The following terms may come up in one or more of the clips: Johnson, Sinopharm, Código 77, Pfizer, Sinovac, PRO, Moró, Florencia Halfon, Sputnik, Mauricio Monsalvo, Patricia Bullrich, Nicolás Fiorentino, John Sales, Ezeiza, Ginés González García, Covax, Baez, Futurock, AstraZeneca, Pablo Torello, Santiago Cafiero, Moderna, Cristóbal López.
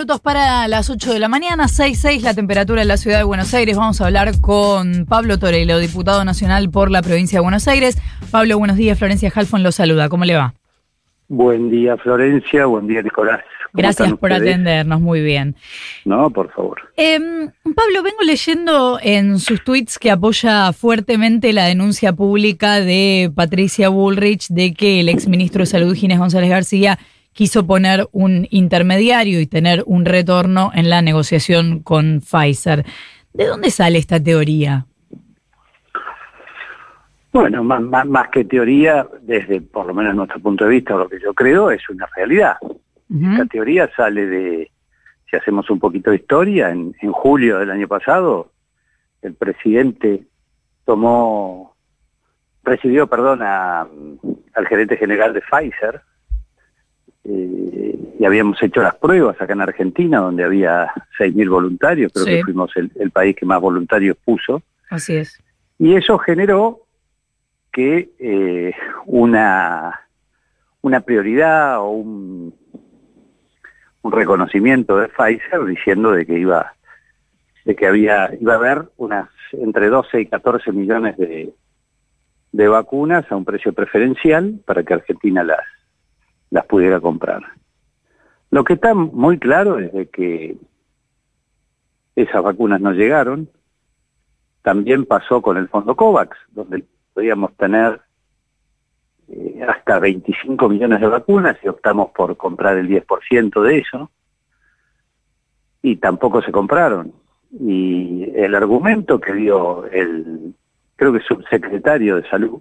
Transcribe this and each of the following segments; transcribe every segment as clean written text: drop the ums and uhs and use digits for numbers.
minutos para las 8 de la mañana, 6:06 la temperatura en la ciudad de Buenos Aires. Vamos a hablar con Pablo Torello, diputado nacional por la provincia de Buenos Aires. Pablo, buenos días. Florencia Halfon los saluda. ¿Cómo le va? Buen día, Florencia. Buen día, Nicolás. Gracias por atendernos, muy bien. No, por favor. Pablo, vengo leyendo en sus tuits que apoya fuertemente la denuncia pública de Patricia Bullrich de que el exministro de Salud, Ginés González García, quiso poner un intermediario y tener un retorno en la negociación con Pfizer. ¿De dónde sale esta teoría? Bueno, más que teoría, desde por lo menos nuestro punto de vista, lo que yo creo es una realidad. Uh-huh. Esta teoría sale de, si hacemos un poquito de historia, en julio del año pasado, el presidente recibió al gerente general de Pfizer, y habíamos hecho las pruebas acá en Argentina, donde había 6.000 voluntarios, creo que fuimos el país que más voluntarios puso. Así es. Y eso generó que una prioridad o un reconocimiento de Pfizer diciendo de que iba a haber unas entre 12 y 14 millones de vacunas a un precio preferencial para que Argentina las pudiera comprar. Lo que está muy claro es de que esas vacunas no llegaron. También pasó con el fondo Covax, donde podíamos tener hasta 25 millones de vacunas y optamos por comprar el 10% de eso, y tampoco se compraron. Y el argumento que dio creo que subsecretario de Salud,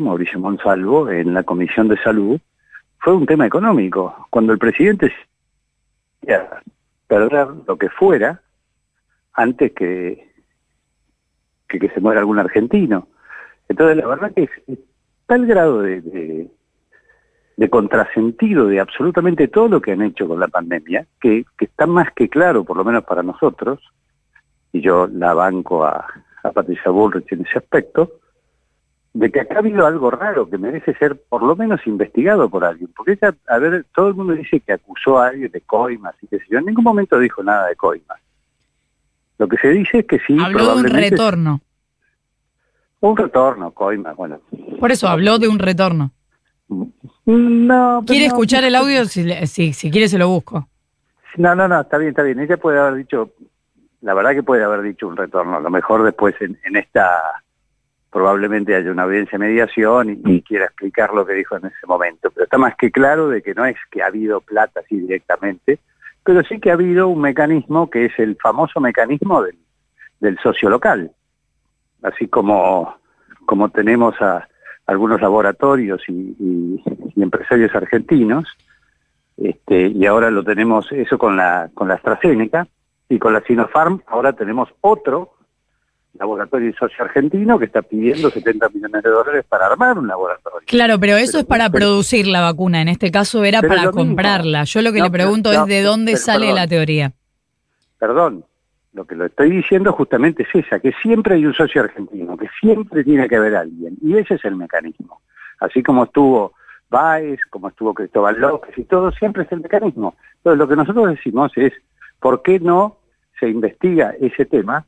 Mauricio Monsalvo, en la Comisión de Salud, fue un tema económico. Cuando el presidente perder lo que fuera antes que se muera algún argentino. Entonces la verdad que es tal grado de contrasentido de absolutamente todo lo que han hecho con la pandemia, que está más que claro, por lo menos para nosotros, y yo la banco a Patricia Bullrich en ese aspecto, de que acá ha habido algo raro que merece ser por lo menos investigado por alguien. Porque ella, a ver, todo el mundo dice que acusó a alguien de coimas y qué sé yo. En ningún momento dijo nada de coimas. Lo que se dice es que sí, habló de un retorno. Un retorno, coimas, bueno. Por eso habló de un retorno. No. ¿Quiere escuchar el audio? Si quiere se lo busco. No, está bien. Ella puede haber dicho, la verdad que puede haber dicho un retorno. A lo mejor después en esta probablemente haya una audiencia de mediación y quiera explicar lo que dijo en ese momento. Pero está más que claro de que no es que ha habido plata así directamente, pero sí que ha habido un mecanismo que es el famoso mecanismo del socio local. Así como tenemos a algunos laboratorios y empresarios argentinos, y ahora lo tenemos eso con la AstraZeneca, y con la Sinopharm ahora tenemos otro laboratorio socio argentino que está pidiendo $70 millones para armar un laboratorio. Claro, pero eso es para producir la vacuna, en este caso era para comprarla. Mismo. Yo lo que le pregunto es de dónde sale la teoría. Perdón, lo que lo estoy diciendo justamente es esa, que siempre hay un socio argentino, que siempre tiene que haber alguien, y ese es el mecanismo. Así como estuvo Baez, como estuvo Cristóbal López y todo, siempre es el mecanismo. Entonces lo que nosotros decimos es, ¿por qué no se investiga ese tema?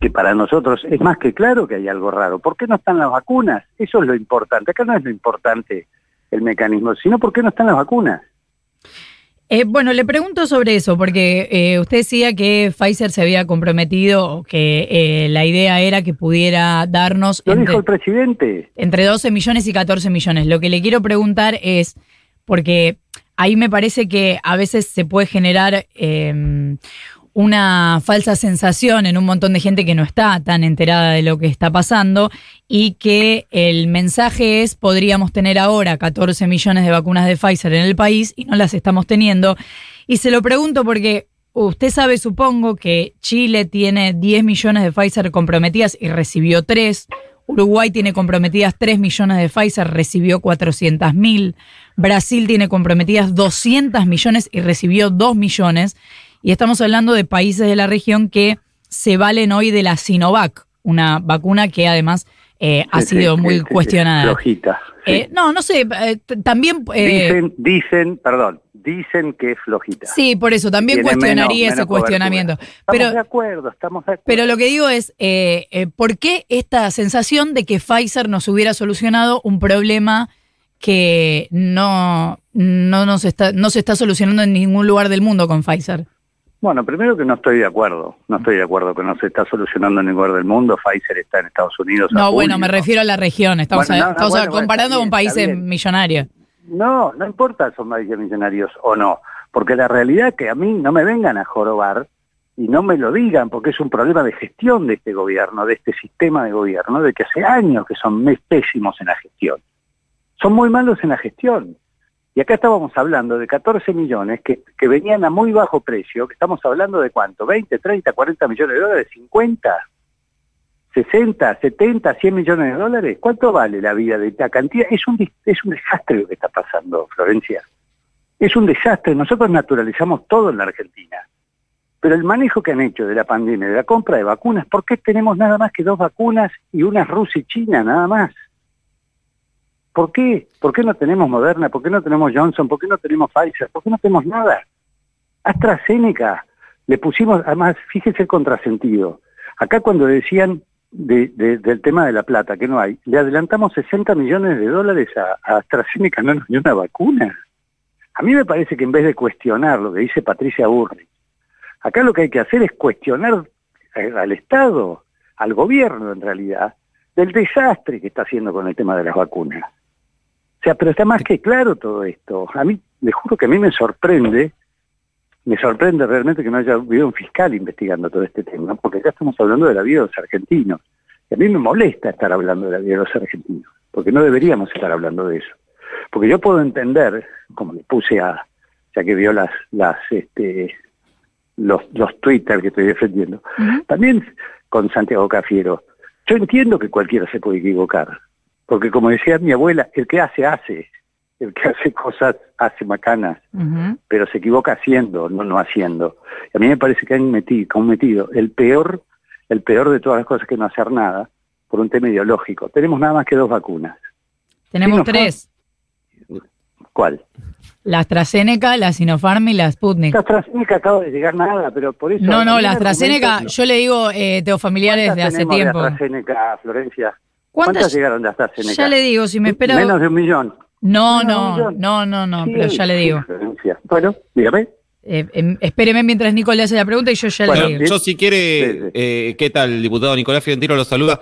Que para nosotros es más que claro que hay algo raro. ¿Por qué no están las vacunas? Eso es lo importante. Acá no es lo importante el mecanismo, sino ¿por qué no están las vacunas? Bueno, le pregunto sobre eso, porque usted decía que Pfizer se había comprometido, que la idea era que pudiera darnos... Lo dijo el presidente. Entre 12 millones y 14 millones. Lo que le quiero preguntar es, porque ahí me parece que a veces se puede generar... una falsa sensación en un montón de gente que no está tan enterada de lo que está pasando y que el mensaje es podríamos tener ahora 14 millones de vacunas de Pfizer en el país y no las estamos teniendo. Y se lo pregunto porque usted sabe, supongo, que Chile tiene 10 millones de Pfizer comprometidas y recibió 3. Uruguay tiene comprometidas 3 millones de Pfizer, recibió 400.000. Brasil tiene comprometidas 200 millones y recibió 2 millones. Y estamos hablando de países de la región que se valen hoy de la Sinovac, una vacuna que además ha sido muy cuestionada. Flojita. No sé, también... Dicen, dicen que es flojita. Sí, por eso también cuestionaría ese cuestionamiento. Estamos de acuerdo. Pero lo que digo es, ¿por qué esta sensación de que Pfizer nos hubiera solucionado un problema que no se está solucionando en ningún lugar del mundo con Pfizer? Bueno, primero que no estoy de acuerdo que no se está solucionando en ningún lugar del mundo. Pfizer está en Estados Unidos. No, bueno, me refiero a la región, comparando con países millonarios. No importa si son países millonarios o no, porque la realidad es que a mí no me vengan a jorobar y no me lo digan, porque es un problema de gestión de este gobierno, de este sistema de gobierno, de que hace años que son pésimos en la gestión. Son muy malos en la gestión. Y acá estábamos hablando de 14 millones que venían a muy bajo precio, que estamos hablando de cuánto, 20, 30, 40 millones de dólares, 50, 60, 70, 100 millones de dólares. ¿Cuánto vale la vida de esta cantidad? Es un desastre lo que está pasando, Florencia. Es un desastre. Nosotros naturalizamos todo en la Argentina. Pero el manejo que han hecho de la pandemia, de la compra de vacunas, ¿por qué tenemos nada más que 2 vacunas y una Rusia y China, nada más? ¿Por qué? ¿Por qué no tenemos Moderna? ¿Por qué no tenemos Johnson? ¿Por qué no tenemos Pfizer? ¿Por qué no tenemos nada? AstraZeneca, le pusimos, además, fíjese el contrasentido. Acá cuando decían del tema de la plata, que no hay, le adelantamos 60 millones de dólares a AstraZeneca, no nos dio una vacuna. A mí me parece que en vez de cuestionar lo que dice Patricia Bullrich, acá lo que hay que hacer es cuestionar al Estado, al gobierno en realidad, del desastre que está haciendo con el tema de las vacunas. O sea, pero está más que claro todo esto. A mí, le juro que a mí me sorprende realmente que no haya habido un fiscal investigando todo este tema, porque acá estamos hablando de la vida de los argentinos. Y a mí me molesta estar hablando de la vida de los argentinos, porque no deberíamos estar hablando de eso. Porque yo puedo entender, como le puse ya que vio los Twitter que estoy defendiendo, también con Santiago Cafiero, yo entiendo que cualquiera se puede equivocar. Porque como decía mi abuela, el que hace cosas, hace macanas, pero se equivoca haciendo, no haciendo. Y a mí me parece que han cometido el peor de todas las cosas, que no hacer nada por un tema ideológico. Tenemos nada más que 2 vacunas. Tenemos Sinopharm. 3. ¿Cuál? La AstraZeneca, la Sinopharm y la Sputnik. La AstraZeneca acaba de llegar nada, pero por eso... No, la AstraZeneca, yo le digo, tengo familiares de hace tiempo. ¿Cuántas tenemos de AstraZeneca, Florencia? ¿Cuántas llegaron de AstraZeneca? Ya le digo, si me espero... Menos de 1 millón. No, sí, pero ya le digo. Florencia. Bueno, dígame. Espéreme mientras Nicolás le hace la pregunta y yo ya le digo. Yo si quiere, ¿qué tal, diputado Nicolás Fiorentino? Lo saluda.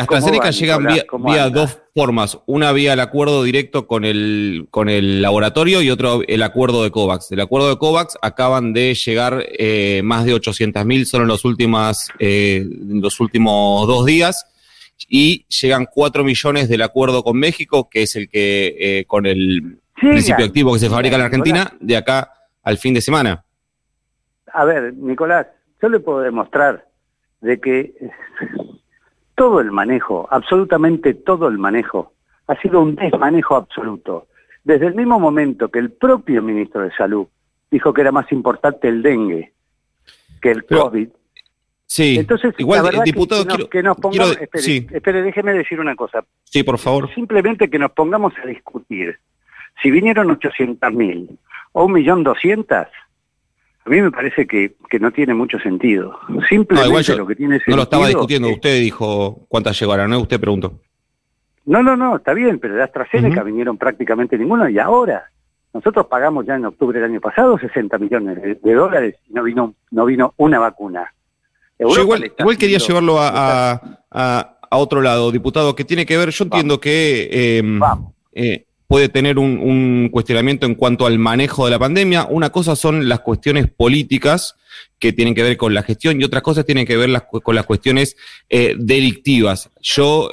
AstraZeneca llegan vía 2 formas. Una vía el acuerdo directo con el laboratorio y otro el acuerdo de Covax. El acuerdo de Covax acaban de llegar más de 800.000 solo en los últimos 2 días. Y llegan 4 millones del acuerdo con México, que es el que con el principio activo que se fabrica en la Argentina, Nicolás, de acá al fin de semana. A ver, Nicolás, yo le puedo demostrar de que todo el manejo, absolutamente todo el manejo, ha sido un desmanejo absoluto. Desde el mismo momento que el propio ministro de Salud dijo que era más importante el dengue que el COVID... Sí, entonces, igual, diputado, déjeme decir una cosa. Sí, por favor. Simplemente que nos pongamos a discutir. Si vinieron 800.000 o 1.200.000, a mí me parece que no tiene mucho sentido. Lo que tiene sentido... No lo estaba discutiendo, usted dijo cuántas llegaron, ¿no? Usted preguntó. No, está bien, pero de AstraZeneca vinieron prácticamente ninguno y ahora... Nosotros pagamos ya en octubre del año pasado 60 millones de dólares y no vino una vacuna. Yo igual quería llevarlo a otro lado, diputado, que tiene que ver, yo entiendo que puede tener un cuestionamiento en cuanto al manejo de la pandemia. Una cosa son las cuestiones políticas que tienen que ver con la gestión y otras cosas tienen que ver con las cuestiones delictivas. Yo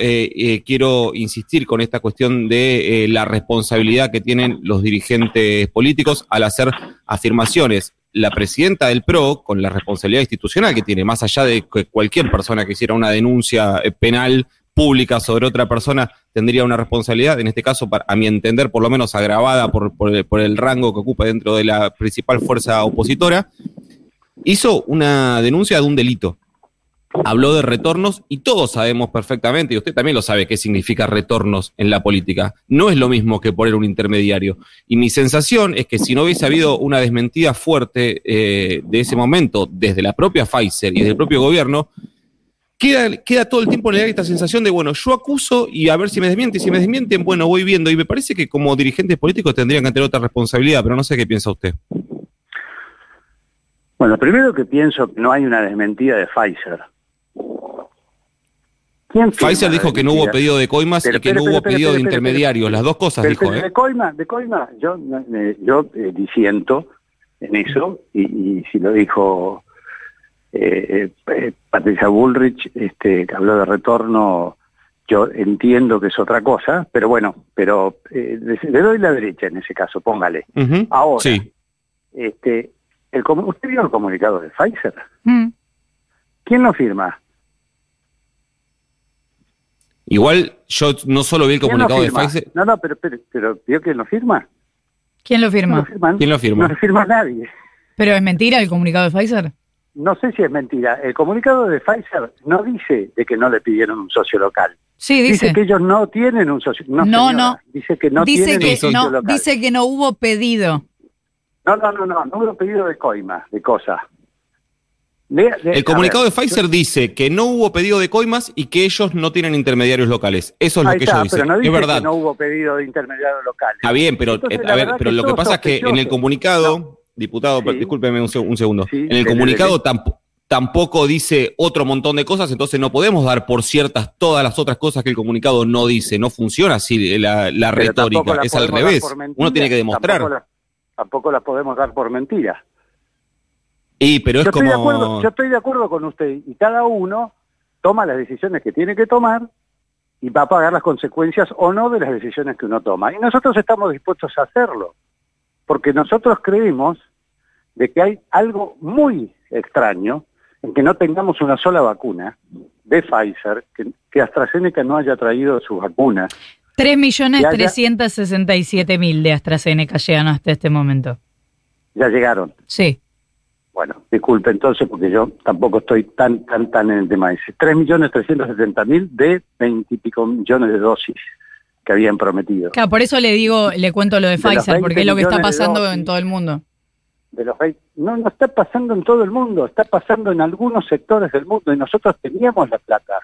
quiero insistir con esta cuestión de la responsabilidad que tienen los dirigentes políticos al hacer afirmaciones. La presidenta del PRO, con la responsabilidad institucional que tiene, más allá de que cualquier persona que hiciera una denuncia penal pública sobre otra persona tendría una responsabilidad, en este caso, a mi entender, por lo menos agravada por el rango que ocupa dentro de la principal fuerza opositora, hizo una denuncia de un delito. habló de retornos y todos sabemos perfectamente, y usted también lo sabe, qué significa retornos en la política. No es lo mismo que poner un intermediario. Y mi sensación es que si no hubiese habido una desmentida fuerte de ese momento desde la propia Pfizer y desde el propio gobierno, queda todo el tiempo en el aire esta sensación de, bueno, yo acuso y a ver si me desmienten, bueno, voy viendo. Y me parece que como dirigentes políticos tendrían que tener otra responsabilidad, pero no sé qué piensa usted. Bueno, primero que pienso que no hay una desmentida de Pfizer. Pfizer dijo que no hubo pedido de coimas y que no hubo pedido de intermediarios. Las dos cosas dijo. De coimas, yo disiento en eso, y si lo dijo Patricia Bullrich, que habló de retorno, yo entiendo que es otra cosa, pero bueno, le doy la derecha en ese caso, póngale. Uh-huh. Ahora, sí. ¿Usted vio el comunicado de Pfizer? Mm. ¿Quién lo firma? Igual yo no solo vi el comunicado de Pfizer. No, pero ¿vio quién lo firma? ¿Quién lo firma? ¿Quién lo firma? No lo firma nadie. ¿Pero es mentira el comunicado de Pfizer? No sé si es mentira. El comunicado de Pfizer no dice de que no le pidieron un socio local. Sí, dice que ellos no tienen un socio local. No. Dice que no tienen un socio local. Dice que no hubo pedido. No hubo pedido de coimas, de cosas. El comunicado de Pfizer dice que no hubo pedido de coimas y que ellos no tienen intermediarios locales. Eso es lo que ellos dicen. No dice, es verdad. Que no hubo pedido de intermediarios locales. Está bien, pero entonces, pero lo que pasa es que en el comunicado, diputado, sí, discúlpeme un segundo, sí, en el comunicado tampoco dice otro montón de cosas, entonces no podemos dar por ciertas todas las otras cosas que el comunicado no dice. No funciona así la retórica, es al revés. Uno tiene que demostrar. Tampoco las podemos dar por mentiras. Y pero es como... yo estoy de acuerdo con usted, y cada uno toma las decisiones que tiene que tomar y va a pagar las consecuencias o no de las decisiones que uno toma. Y nosotros estamos dispuestos a hacerlo, porque nosotros creemos de que hay algo muy extraño en que no tengamos una sola vacuna de Pfizer, que AstraZeneca no haya traído sus vacunas. 3.367.000 de AstraZeneca llegan hasta este momento. ¿Ya llegaron? Sí. Bueno, disculpe entonces, porque yo tampoco estoy tan en el tema ese. 3.370.000 de 20 y pico millones de dosis que habían prometido. Claro, por eso le cuento lo de Pfizer, porque es lo que está pasando en todo el mundo. No está pasando en todo el mundo, está pasando en algunos sectores del mundo, y nosotros teníamos la plata.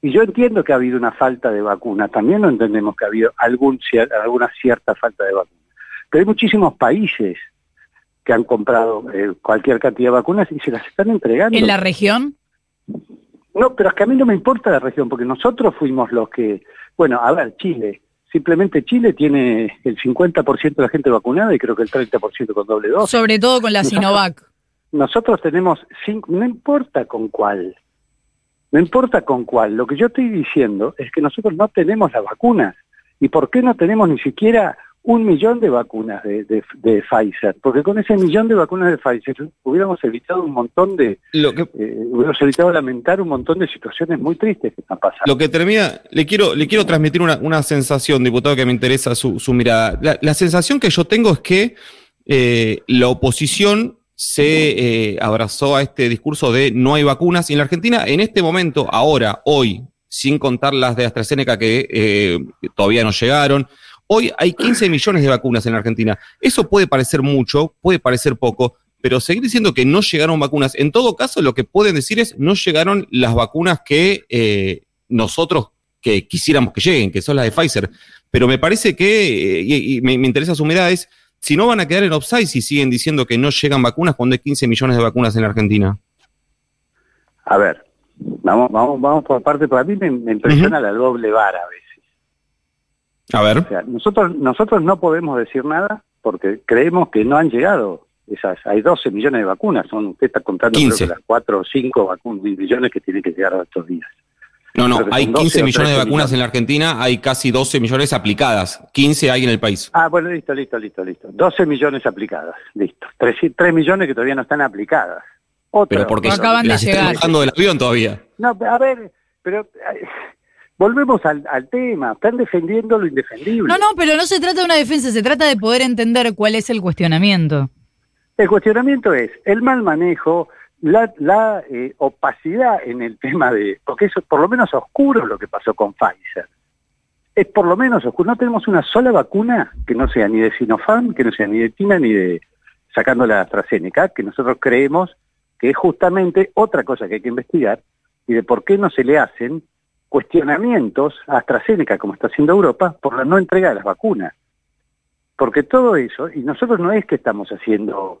Y yo entiendo que ha habido una falta de vacuna, también lo entendemos que ha habido alguna cierta falta de vacuna. Pero hay muchísimos países que han comprado cualquier cantidad de vacunas y se las están entregando. ¿En la región? No, pero es que a mí no me importa la región, porque nosotros fuimos los que... Bueno, a ver, Chile. Simplemente Chile tiene el 50% de la gente vacunada y creo que el 30% con doble dosis. Sobre todo con la Sinovac. Nosotros tenemos 5... No importa con cuál. No importa con cuál, lo que yo estoy diciendo es que nosotros no tenemos las vacunas. ¿Y por qué no tenemos ni siquiera 1 millón de vacunas de Pfizer? Porque con ese 1 millón de vacunas de Pfizer hubiéramos evitado lamentar un montón de situaciones muy tristes que están pasando. Lo que termina, le quiero transmitir una sensación, diputado, que me interesa su mirada. La sensación que yo tengo es que la oposición se abrazó a este discurso de no hay vacunas, y en la Argentina en este momento, ahora, hoy, sin contar las de AstraZeneca que todavía no llegaron, hoy hay 15 millones de vacunas en la Argentina. Eso puede parecer mucho, puede parecer poco, pero seguir diciendo que no llegaron vacunas, en todo caso lo que pueden decir es no llegaron las vacunas que nosotros que quisiéramos que lleguen, que son las de Pfizer. Pero me parece que, y me interesa su mirada, es si no van a quedar en offside si siguen diciendo que no llegan vacunas cuando hay 15 millones de vacunas en la Argentina. A ver, vamos por parte. Para mí me impresiona, uh-huh, la doble vara a veces. A ver. O sea, nosotros no podemos decir nada porque creemos que no han llegado esas. Hay 12 millones de vacunas. Usted está contando 15. Creo que las 4 o 5 millones que tienen que llegar a estos días. No, hay 15 millones de vacunas en la Argentina, hay casi 12 millones aplicadas, 15 hay en el país. Ah, bueno, listo. 12 millones aplicadas, listo. 3 millones que todavía no están aplicadas. Pero porque acaban de llegar. Están bajando del avión todavía. No, a ver, pero volvemos al tema, están defendiendo lo indefendible. No, pero no se trata de una defensa, se trata de poder entender cuál es el cuestionamiento. El cuestionamiento es el mal manejo la opacidad en el tema de... Porque eso es por lo menos oscuro lo que pasó con Pfizer. Es por lo menos oscuro. No tenemos una sola vacuna que no sea ni de Sinopharm, que no sea ni de China, ni de... sacando la AstraZeneca, que nosotros creemos que es justamente otra cosa que hay que investigar, y de por qué no se le hacen cuestionamientos a AstraZeneca, como está haciendo Europa, por la no entrega de las vacunas. Porque todo eso, y nosotros no es que estamos haciendo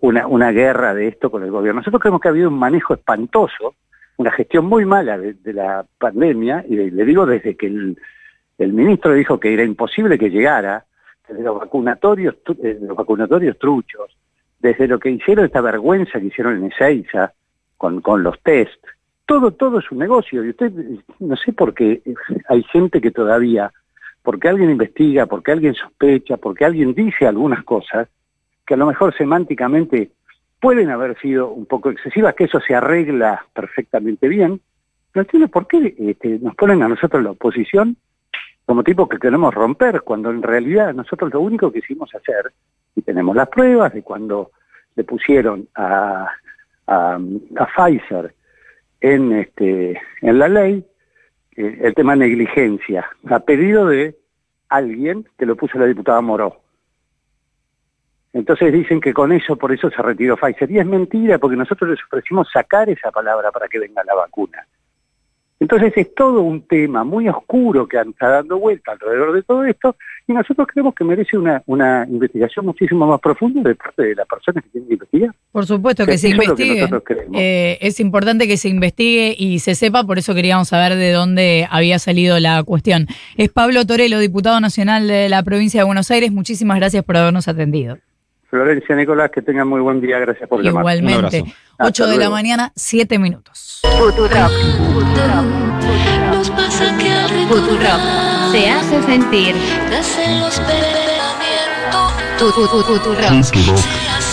una guerra de esto con el gobierno, nosotros creemos que ha habido un manejo espantoso, una gestión muy mala de la pandemia, y le digo desde que el ministro dijo que era imposible que llegara, desde los vacunatorios truchos, desde lo que hicieron, esta vergüenza que hicieron en Ezeiza, con los test, todo es un negocio. Y usted, no sé por qué hay gente que todavía, porque alguien investiga, porque alguien sospecha, porque alguien dice algunas cosas que a lo mejor semánticamente pueden haber sido un poco excesivas, que eso se arregla perfectamente bien, no entiendo por qué nos ponen a nosotros la oposición como tipo que queremos romper, cuando en realidad nosotros lo único que hicimos hacer, y tenemos las pruebas de cuando le pusieron a Pfizer en la ley, el tema de negligencia, a pedido de alguien que lo puso la diputada Moró. Entonces dicen que con eso, por eso se retiró Pfizer. Y es mentira, porque nosotros les ofrecimos sacar esa palabra para que venga la vacuna. Entonces es todo un tema muy oscuro que está dando vuelta alrededor de todo esto, y nosotros creemos que merece una investigación muchísimo más profunda de parte de las personas que tienen que investigar. Por supuesto que se investigue. Es importante que se investigue y se sepa, por eso queríamos saber de dónde había salido la cuestión. Es Pablo Torello, diputado nacional de la provincia de Buenos Aires. Muchísimas gracias por habernos atendido. Florencia, Nicolás, que tengan muy buen día. Gracias por llamar. Igualmente. 8:07 AM. Futurock. Nos pasa que Futurock se hace sentir. Futurock.